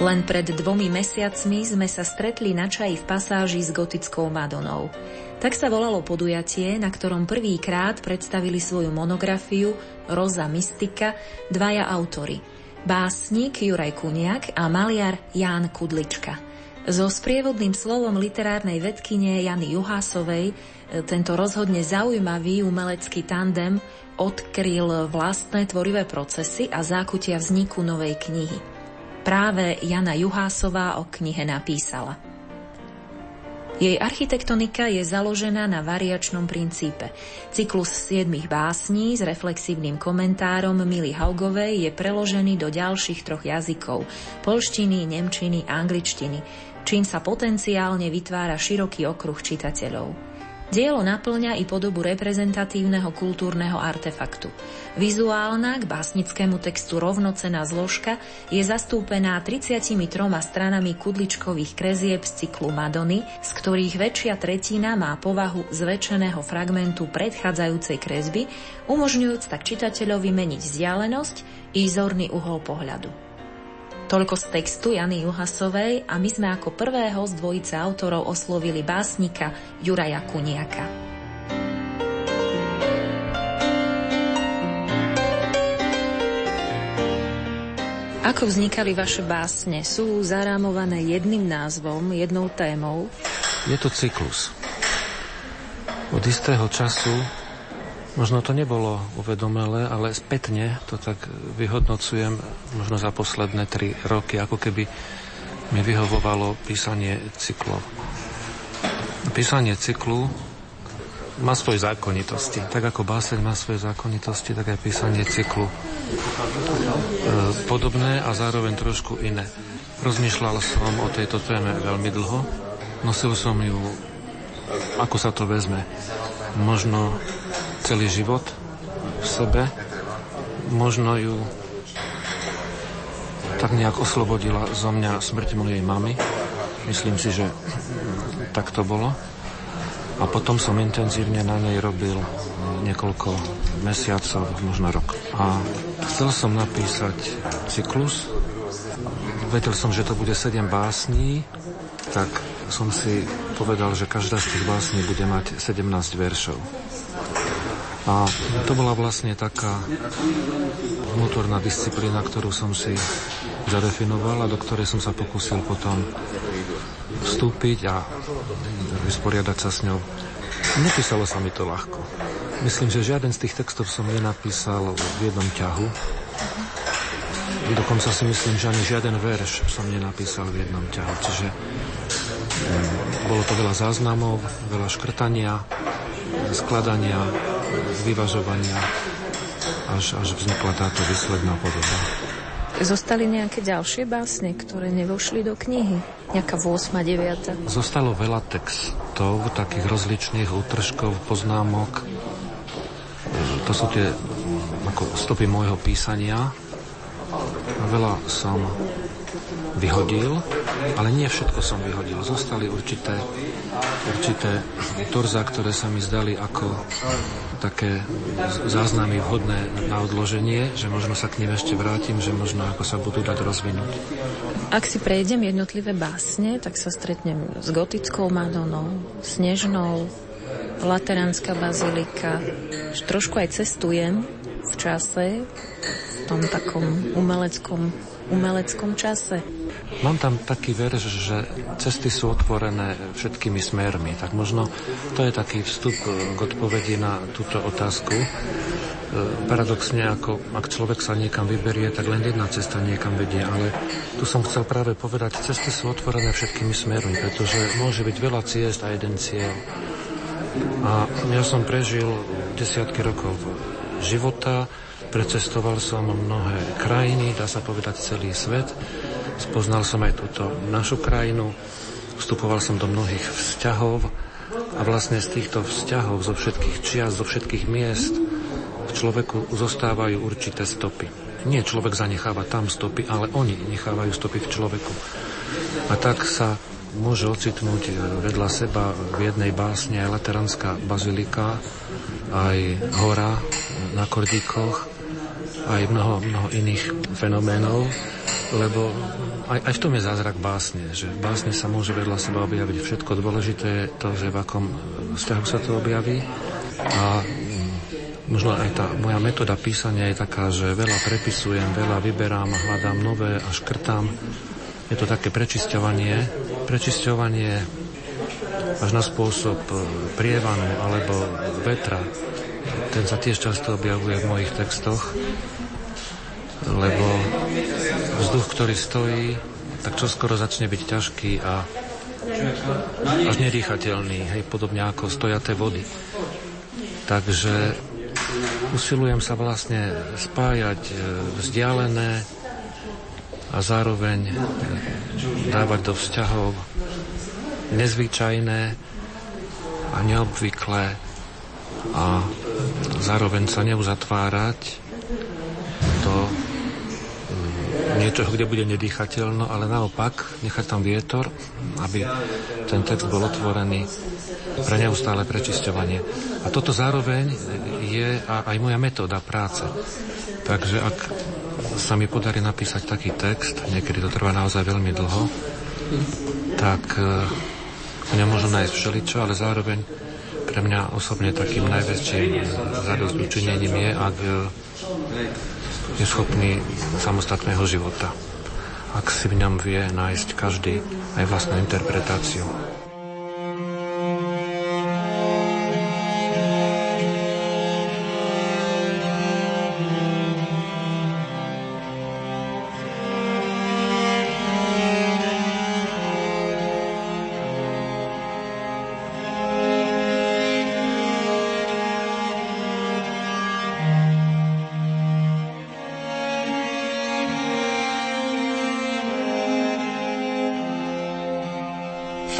Len pred 2 mesiacmi sme sa stretli na čaji v pasáži s gotickou Madonou. Tak sa volalo podujatie, na ktorom prvýkrát predstavili svoju monografiu Rosa mystica dvaja autori. Básnik Juraj Kuniak a maliar Ján Kudlička. So sprievodným slovom literárnej vedkyne Jany Juhásovej tento rozhodne zaujímavý umelecký tandem odkryl vlastné tvorivé procesy a zákutia vzniku novej knihy. Práve Jana Juhásová o knihe napísala. Jej architektonika je založená na variačnom princípe. Cyklus 7 básní s reflexívnym komentárom Mili Haugovej je preložený do ďalších 3 jazykov – poľštiny, nemčiny a angličtiny, čím sa potenciálne vytvára široký okruh čitateľov. Dielo naplňa i podobu reprezentatívneho kultúrneho artefaktu. Vizuálna k básnickému textu rovnocenná zložka je zastúpená 33 stranami kudličkových kresieb z cyklu Madony, z ktorých väčšia tretina má povahu zväčšeného fragmentu predchádzajúcej kresby, umožňujúc tak čitateľovi meniť vzdialenosť i zorný uhol pohľadu. Toľko z textu Jany Juhásovej a my sme ako prvého z dvojice autorov oslovili básnika Juraja Kuniaka. Ako vznikali vaše básne? Sú zarámované jedným názvom, jednou témou? Je to cyklus. Od istého času, možno to nebolo uvedomelé, ale spätne to tak vyhodnocujem možno za posledné 3 roky, ako keby mi vyhovovalo písanie cyklov. Písanie cyklu má svoje zákonitosti. Tak ako báseň má svoje zákonitosti, tak aj písanie cyklu. Podobné a zároveň trošku iné. Rozmýšľal som o tejto téme veľmi dlho. Nosil som ju, ako sa to vezme, možno celý život v sebe, možno ju tak nejak oslobodila zo mňa smrť mojej mamy. Myslím si, že tak to bolo. A potom som intenzívne na nej robil niekoľko mesiacov, možno rok. A chcel som napísať cyklus. Vedel som, že to bude 7 básní, tak som si povedal, že každá z tých básní bude mať 17 veršov. A to bola vlastne taká vnútorná disciplína, ktorú som si zadefinoval a do ktorej som sa pokúsil potom vstúpiť a vysporiadať sa s ňou. Nepísalo sa mi to ľahko. Myslím, že žiaden z tých textov som nenapísal v jednom ťahu. Dokonca si myslím, že ani žiaden verš som nenapísal v jednom ťahu. Čiže bolo to veľa záznamov, veľa škrtania, skladania, vyvažovania, až vznikla táto výsledná podoba. Zostali nejaké ďalšie básne, ktoré nevošli do knihy? Nejaká 8, 9? Zostalo veľa textov, takých rozličných útržkov, poznámok. To sú tie ako stopy môjho písania. Veľa som vyhodil, ale nie všetko som vyhodil. Zostali určité torza, ktoré sa mi zdali ako také záznamy vhodné na odloženie, že možno sa k nim ešte vrátim, že možno ako sa budú dať rozvinúť. Ak si prejdem jednotlivé básne, tak sa stretnem s gotickou Madonou, snežnou, lateránska bazilika. Trošku aj cestujem v čase, v tom takom umeleckom čase. Mám tam taký verš, že cesty sú otvorené všetkými smermi, tak možno to je taký vstup k odpovedi na túto otázku. Paradoxne, ako ak človek sa niekam vyberie, tak len jedna cesta niekam vedie, ale tu som chcel práve povedať, cesty sú otvorené všetkými smermi, pretože môže byť veľa ciest a jeden cieľ. A ja som prežil desiatky rokov života, precestoval som mnohé krajiny, dá sa povedať celý svet. Spoznal som aj túto našu krajinu, vstupoval som do mnohých vzťahov a vlastne z týchto vzťahov, zo všetkých čias, zo všetkých miest v človeku zostávajú určité stopy. Nie človek zanecháva tam stopy, ale oni nechávajú stopy v človeku. A tak sa môže ocitnúť vedľa seba v jednej básne aj lateránska bazilika, aj hora na Kordíkoch, aj mnoho iných fenoménov. lebo aj v tom je zázrak básne, že v básne sa môže vedľa seba objaviť všetko. Dôležité je to, že v akom vzťahu sa to objaví. A možno aj tá moja metóda písania je taká, že veľa prepisujem, veľa vyberám, hľadám nové a škrtám. Je to také prečisťovanie až na spôsob prievanu alebo vetra. Ten sa tiež často objavuje v mojich textoch, lebo vzduch, ktorý stojí, tak čoskoro začne byť ťažký a až nedýchateľný, hej, podobne ako stojaté vody. Takže usilujem sa vlastne spájať vzdialené a zároveň dávať do vzťahov nezvyčajné a neobvyklé a zároveň sa neuzatvárať do niečoho, kde bude nedýchateľno, ale naopak nechať tam vietor, aby ten text bol otvorený pre neustále prečisťovanie. A toto zároveň je aj moja metóda práce. Takže ak sa mi podarí napísať taký text, niekedy to trvá naozaj veľmi dlho, tak nemôžem nájsť všeličo, ale zároveň pre mňa osobne takým najväčším zadosťučinením je, ak je schopný samostatného života. Ak si v ňom vie nájsť každý aj vlastnú interpretáciu.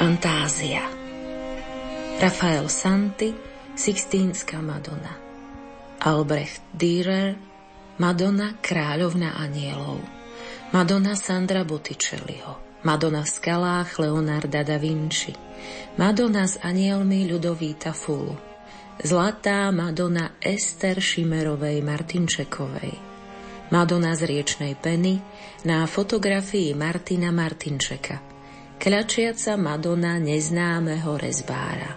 Fantázia. Rafael Santi, Sixtínska Madonna. Albrecht Dürer, Madonna kráľovna anielov. Madonna Sandra Botticelliho. Madonna v skalách Leonarda da Vinci. Madonna s anielmi Ludovíta Fullu. Zlatá Madonna Esther Schimerovej Martinčekovej. Madonna z riečnej peny na fotografii Martina Martinčeka. Kľačiaca Madonna neznámeho rezbára.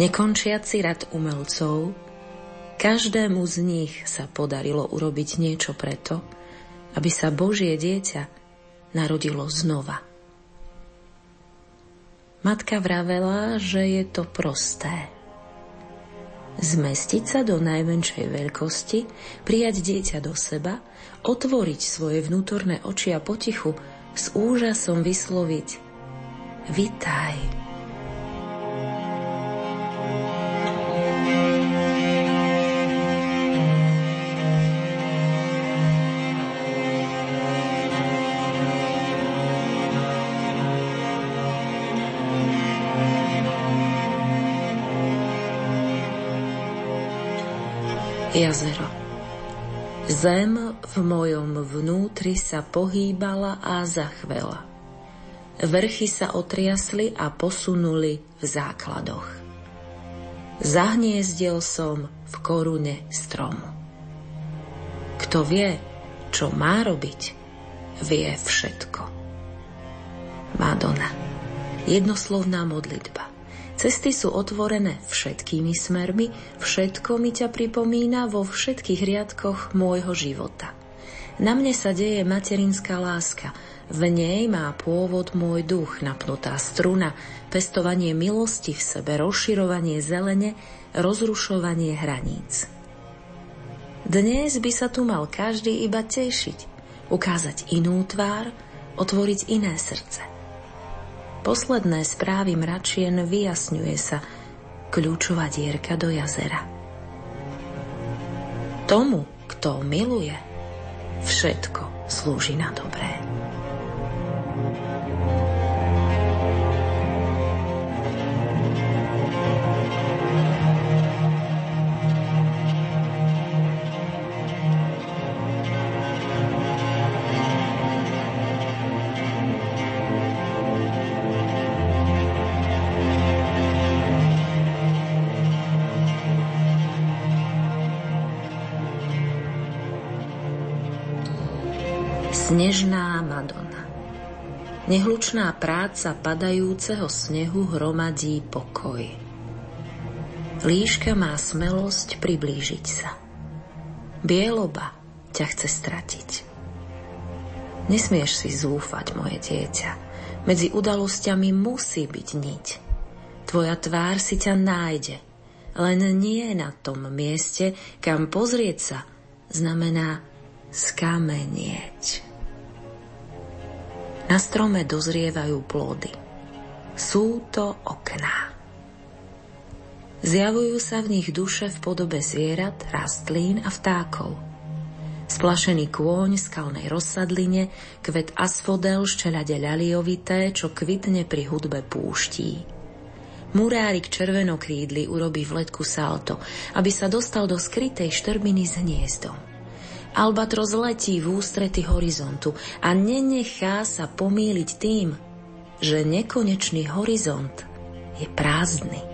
Nekončiaci rad umelcov, každému z nich sa podarilo urobiť niečo preto, aby sa Božie dieťa narodilo znova. Matka vravela, že je to prosté. Zmestiť sa do najmenšej veľkosti, prijať dieťa do seba, otvoriť svoje vnútorné oči a potichu s úžasom vysloviť: vitaj. Jazero. Zem v mojom vnútri sa pohýbala a zachvela. Vrchy sa otriasli a posunuli v základoch. Zahniezdiel som v korune stromu. Kto vie, čo má robiť, vie všetko. Madonna. Jednoslovná modlitba. Cesty sú otvorené všetkými smermi, všetko mi ťa pripomína vo všetkých riadkoch môjho života. Na mne sa deje materinská láska, v nej má pôvod môj duch, napnutá struna, pestovanie milosti v sebe, rozširovanie zelene, rozrušovanie hraníc. Dnes by sa tu mal každý iba tešiť, ukázať inú tvár, otvoriť iné srdce. Posledné správy mračien vyjasňuje sa kľúčová dierka do jazera. Tomu, kto miluje, všetko slúži na dobré. Snežná Madonna. Nehlučná práca padajúceho snehu hromadí pokoj. Líška má smelosť priblížiť sa. Bieloba ťa chce stratiť. Nesmieš si zúfať, moje dieťa. Medzi udalosťami musí byť niť. Tvoja tvár si ťa nájde. Len nie na tom mieste, kam pozrieť sa, znamená skamenieť. Na strome dozrievajú plody. Sú to okná. Zjavujú sa v nich duše v podobe zvierat, rastlín a vtákov. Splašený kôň v skalnej rozsadline, kvet asfodel z čeľade ľaliovité, čo kvitne pri hudbe púští. Murárik červenokrídly urobí v letku salto, aby sa dostal do skrytej štrbiny s hniezdom. Albatros letí v ústrety horizontu a nenechá sa pomýliť tým, že nekonečný horizont je prázdny.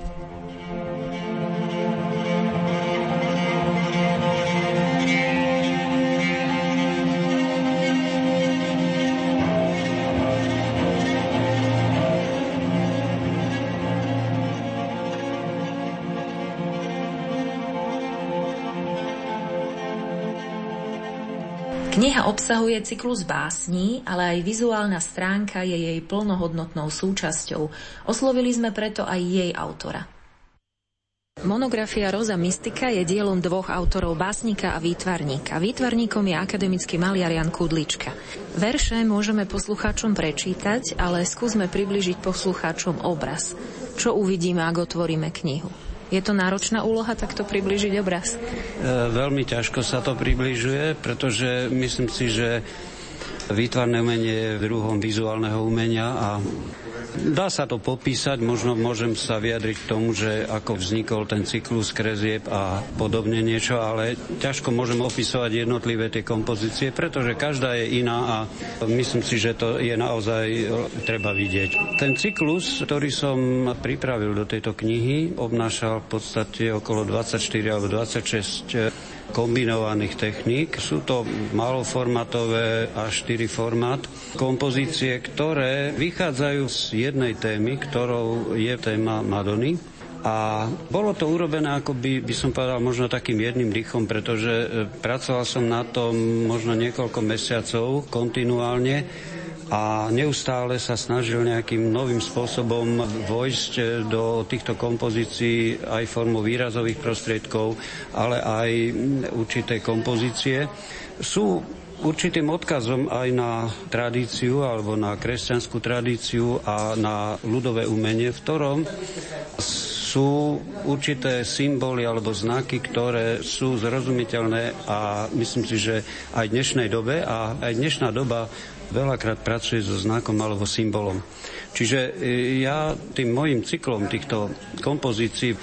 Kniha obsahuje cyklus básní, ale aj vizuálna stránka je jej plnohodnotnou súčasťou. Oslovili sme preto aj jej autora. Monografia Rosa mystica je dielom dvoch autorov, básnika a výtvarníka. Výtvarníkom je akademický maliar Ján Kudlička. Verše môžeme poslucháčom prečítať, ale skúsme približiť poslucháčom obraz. Čo uvidíme, ak otvoríme knihu? Je to náročná úloha takto priblížiť obraz? Veľmi ťažko sa to približuje, pretože myslím si, že výtvarné umenie je druhom vizuálneho umenia a dá sa to popísať, možno môžem sa vyjadriť k tomu, že ako vznikol ten cyklus kresieb a podobne niečo, ale ťažko môžem opisovať jednotlivé tie kompozície, pretože každá je iná a myslím si, že to je naozaj treba vidieť. Ten cyklus, ktorý som pripravil do tejto knihy, obnášal v podstate okolo 24 alebo 26 kombinovaných techník. Sú to maloformatové a 4 formát kompozície, ktoré vychádzajú z jednej témy, ktorou je téma Madony. A bolo to urobené, ako by som povedal, možno takým jedným dýchom, pretože pracoval som na tom možno niekoľko mesiacov kontinuálne a neustále sa snažil nejakým novým spôsobom vojsť do týchto kompozícií aj formou výrazových prostriedkov, ale aj určité kompozície. Sú určitým odkazom aj na tradíciu alebo na kresťanskú tradíciu a na ľudové umenie, v ktorom sú určité symboly alebo znaky, ktoré sú zrozumiteľné a myslím si, že aj v dnešnej dobe a aj dnešná doba veľakrát pracuje so znakom alebo symbolom. Čiže ja tým mojim cyklom týchto kompozícií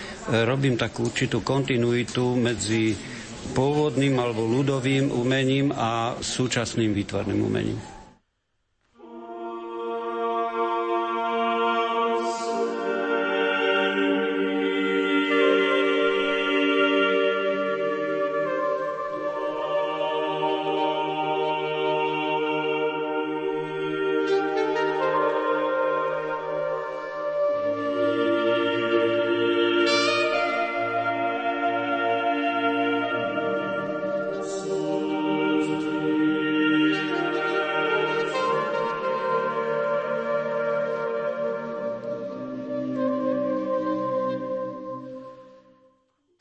robím takú určitú kontinuitu medzi pôvodným alebo ľudovým umením a súčasným výtvarným umením.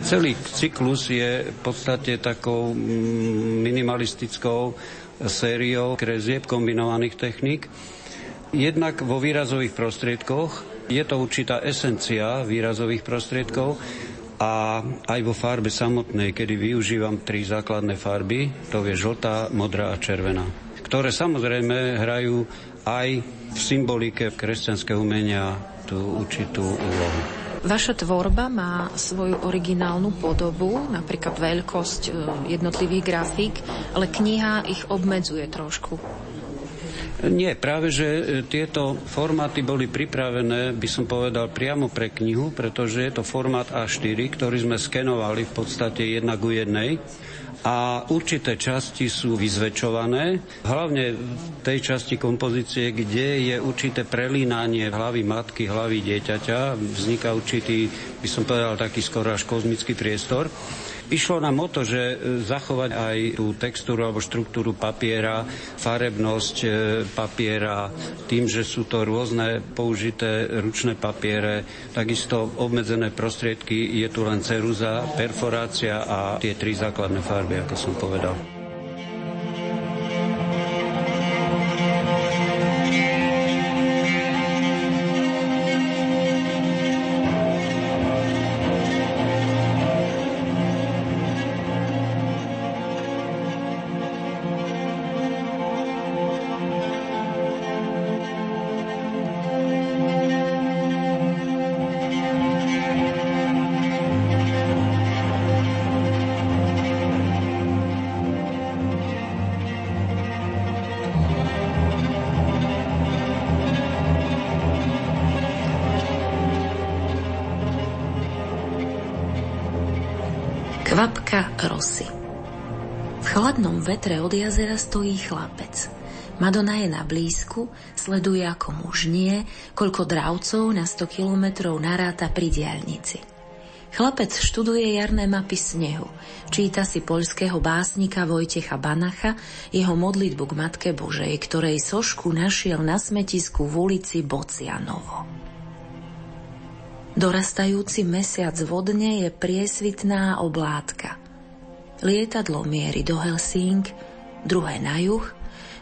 Celý cyklus je v podstate takou minimalistickou sériou kresieb kombinovaných techník. Jednak vo výrazových prostriedkoch je to určitá esencia výrazových prostriedkov a aj vo farbe samotnej, kedy využívam 3 základné farby, to je žltá, modrá a červená, ktoré samozrejme hrajú aj v symbolike kresťanského umenia tú určitú úlohu. Vaša tvorba má svoju originálnu podobu, napríklad veľkosť, jednotlivý grafik, ale kniha ich obmedzuje trošku. Nie, práve že tieto formáty boli pripravené, by som povedal, priamo pre knihu, pretože je to formát A4, ktorý sme skenovali v podstate jedna ku jednej a určité časti sú vyzväčšované, hlavne v tej časti kompozície, kde je určité prelínanie hlavy matky, hlavy dieťaťa, vzniká určitý, by som povedal, taký skoro až kozmický priestor. Išlo nám o to, že zachovať aj tú textúru alebo štruktúru papiera, farebnosť papiera, tým, že sú to rôzne použité ručné papiere, takisto obmedzené prostriedky, je tu len ceruza, perforácia a tie tri základné farby, ako som povedal. V vetre od jazera stojí chlapec. Madonna je na blízku, sleduje, ako mužnie, koľko dravcov na 100 kilometrov naráta pri diaľnici. Chlapec študuje jarné mapy snehu, číta si poľského básnika Vojtecha Banacha jeho modlitbu k Matke Božej, ktorej sošku našiel na smetisku v ulici Bocianovo. Dorastajúci mesiac vodne je priesvitná oblátka. Lietadlo mierí do Helsíng, druhé na juh,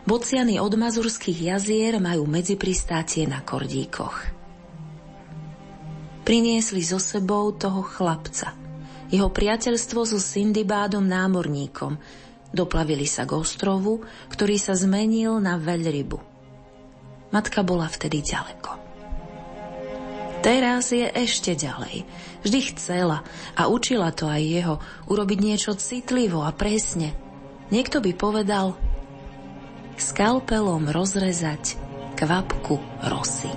bociany od Mazurských jazier majú medzipristátie na Kordíkoch. Priniesli so sebou toho chlapca, jeho priateľstvo so Sindibádom námorníkom, doplavili sa k ostrovu, ktorý sa zmenil na veľrybu. Matka bola vtedy ďaleko. Teraz je ešte ďalej. Vždy chcela a učila to aj jeho urobiť niečo citlivo a presne. Niekto by povedal skalpelom rozrezať kvapku rosy.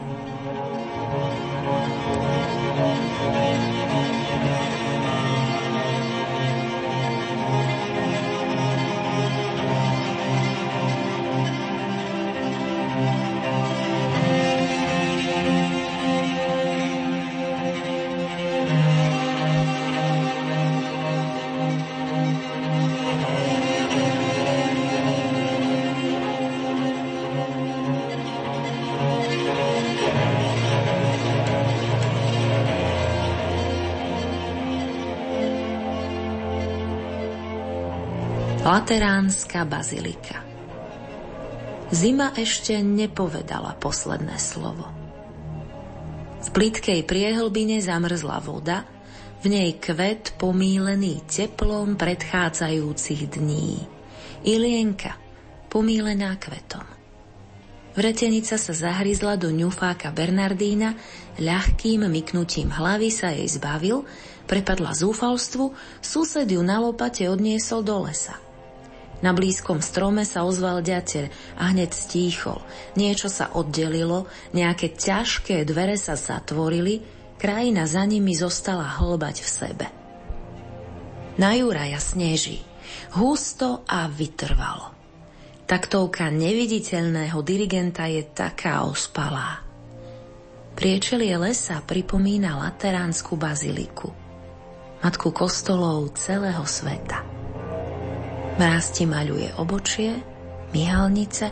Lateránska bazilika. Zima ešte nepovedala posledné slovo. V plitkej priehlbine zamrzla voda, v nej kvet pomílený teplom predchádzajúcich dní. Ilienka, pomílená kvetom. Vretenica sa zahryzla do ňufáka Bernardína, ľahkým myknutím hlavy sa jej zbavil, prepadla zúfalstvu, sused ju na lopate odniesol do lesa. Na blízkom strome sa ozval ďateľ a hneď stíchol. Niečo sa oddelilo, nejaké ťažké dvere sa zatvorili, krajina za nimi zostala hlbať v sebe. Na Juraja sneží, husto a vytrvalo. Taktovka neviditeľného dirigenta je taká ospalá. Priečelie lesa pripomína lateránsku baziliku, matku kostolov celého sveta. Mráz ti maľuje obočie, myhalnice,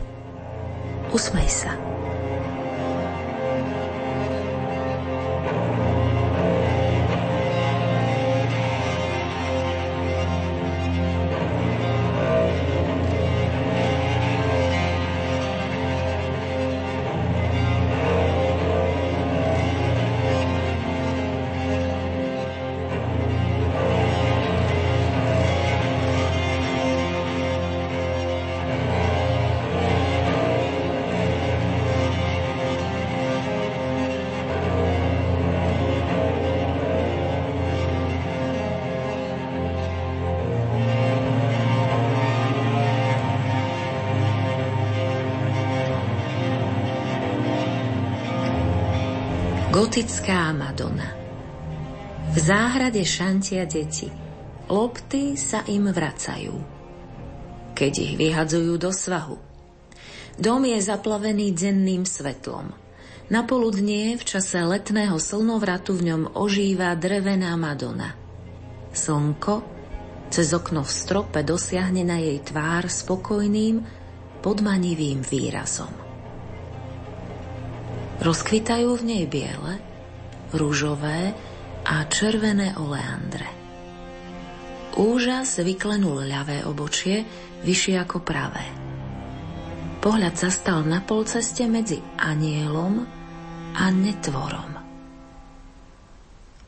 usmej sa. Gotická Madonna. V záhrade šantia deti. Lopty sa im vracajú, keď ich vyhadzujú do svahu. Dom je zaplavený denným svetlom. Napoludnie v čase letného slnovratu v ňom ožíva drevená Madonna. Slnko cez okno v strope dosiahne na jej tvár spokojným, podmanivým výrazom. Rozkvitajú v nej biele, ružové a červené oleandre. Úžas vyklenul ľavé obočie, vyššie ako pravé. Pohľad zastal na polceste medzi anielom a netvorom.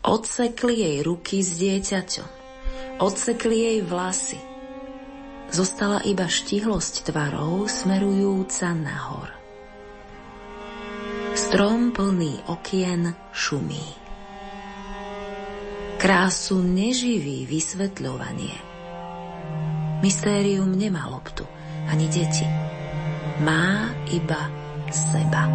Odsekli jej ruky s dieťaťom. Odsekli jej vlasy. Zostala iba štihlosť tvarov smerujúca nahor. Strom plný okien šumí. Krásu neživí vysvetľovanie. Mystérium nemá loptu, ani deti. Má iba seba.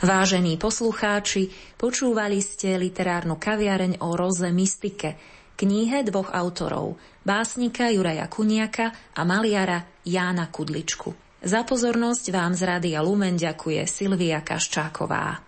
Vážení poslucháči, počúvali ste literárnu kaviareň o Roze mystike, knihe dvoch autorov, básnika Juraja Kuniaka a maliara Jána Kudličku. Za pozornosť vám z Rádia Lumen ďakuje Silvia Kaščáková.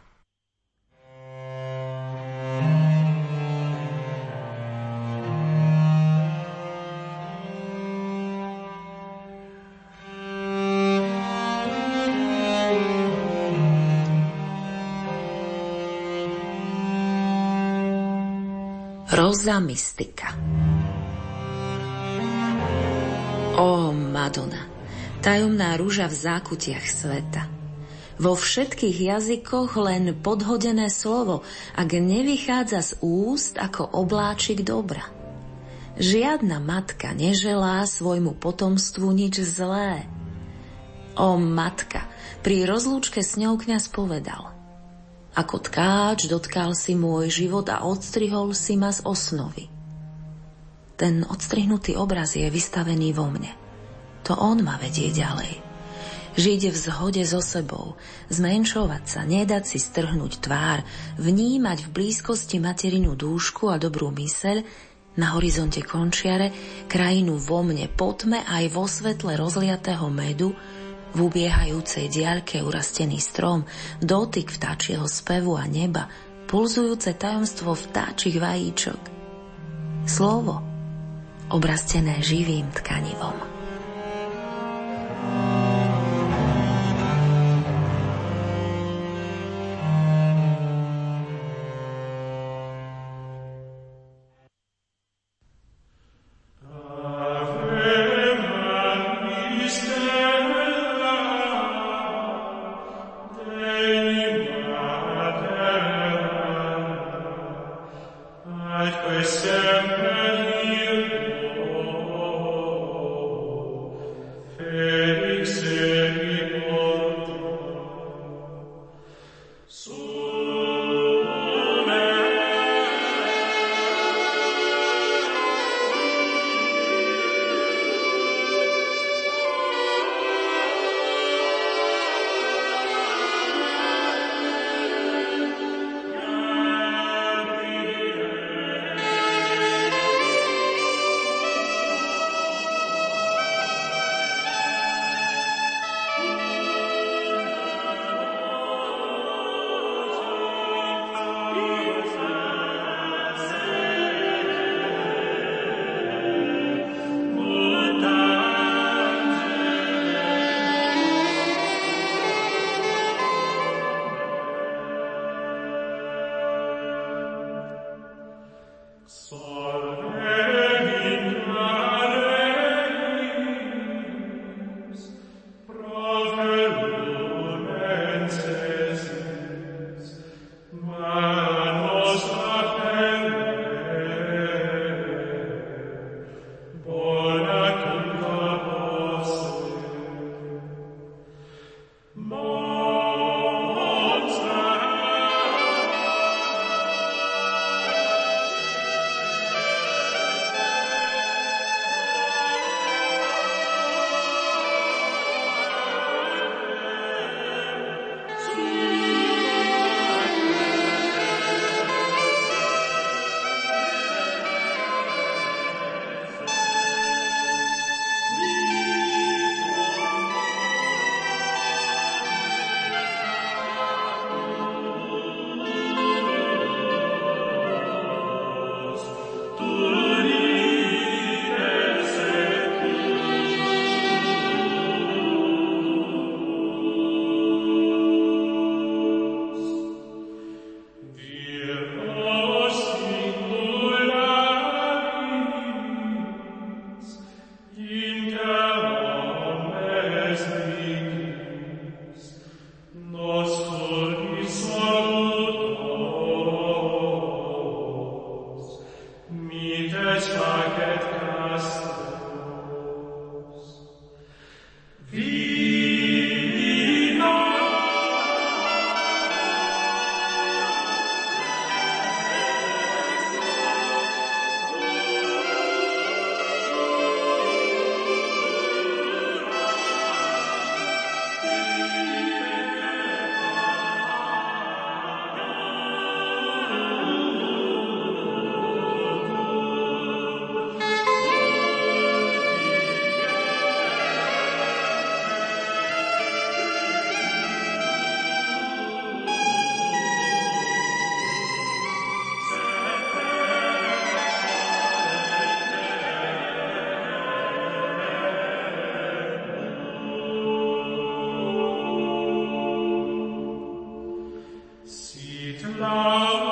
Rosa mystica. Ó, Madonna, tajomná rúža v zákutiach sveta. Vo všetkých jazykoch len podhodené slovo, ak nevychádza z úst ako obláčik dobra. Žiadna matka neželá svojmu potomstvu nič zlé. Ó, matka, pri rozlúčke s ňou kňaz povedal: ako tkáč dotkal si môj život a odstrihol si ma z osnovy. Ten odstrihnutý obraz je vystavený vo mne. To on ma vedie ďalej. Žiť v zhode so sebou, zmenšovať sa, nedať si strhnúť tvár, vnímať v blízkosti materinu dúšku a dobrú myseľ, na horizonte končiare, krajinu vo mne po tme aj vo svetle rozliatého medu, v ubiehajúcej diaľke urastený strom, dotyk vtáčieho spevu a neba, pulzujúce tajomstvo vtáčich vajíčok. Slovo, obrastené živým tkanivom. Sláva